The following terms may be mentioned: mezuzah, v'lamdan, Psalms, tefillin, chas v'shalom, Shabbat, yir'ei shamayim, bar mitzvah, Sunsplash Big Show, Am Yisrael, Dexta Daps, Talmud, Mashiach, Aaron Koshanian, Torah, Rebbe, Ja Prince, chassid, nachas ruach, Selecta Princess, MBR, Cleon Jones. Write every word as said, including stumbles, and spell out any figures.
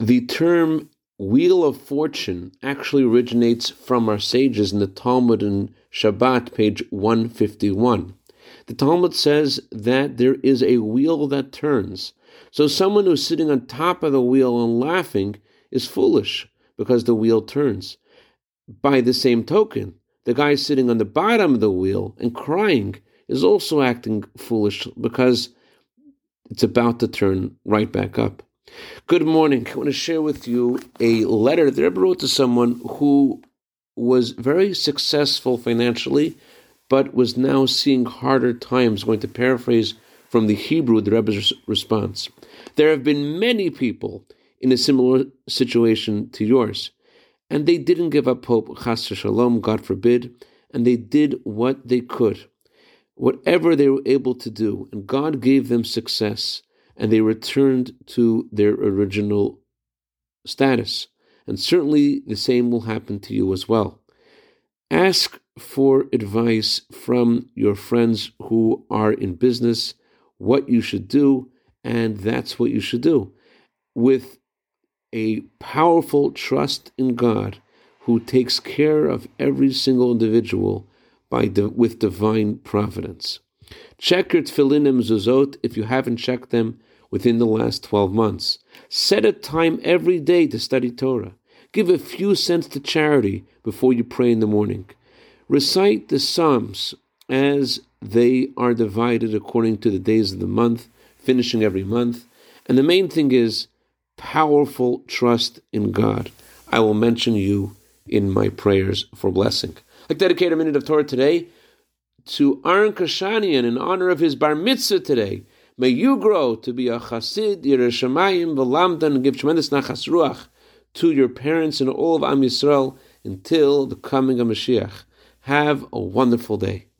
The term wheel of fortune actually originates from our sages in the Talmud in Shabbat, page one fifty-one. The Talmud says that there is a wheel that turns. So someone who's sitting on top of the wheel and laughing is foolish because the wheel turns. By the same token, the guy sitting on the bottom of the wheel and crying is also acting foolish because it's about to turn right back up. Good morning. I want to share with you a letter that the Rebbe wrote to someone who was very successful financially, but was now seeing harder times. I'm going to paraphrase from the Hebrew, the Rebbe's response. There have been many people in a similar situation to yours, and they didn't give up hope, chas v'shalom, God forbid, and they did what they could, whatever they were able to do, and God gave them success, and they returned to their original status. And certainly the same will happen to you as well. Ask for advice from your friends who are in business, what you should do, and that's what you should do. With a powerful trust in God, who takes care of every single individual by di- with divine providence. Check your tefillin and mezuzot if you haven't checked them within the last twelve months. Set a time every day to study Torah. Give a few cents to charity before you pray in the morning. Recite the Psalms as they are divided according to the days of the month, finishing every month. And the main thing is powerful trust in God. I will mention you in my prayers for blessing. I dedicate a minute of Torah today to Aaron Koshanian in honor of his bar mitzvah today. May you grow to be a chassid, yir'ei shamayim, v'lamdan, and give tremendous nachas ruach to your parents and all of Am Yisrael until the coming of Mashiach. Have a wonderful day.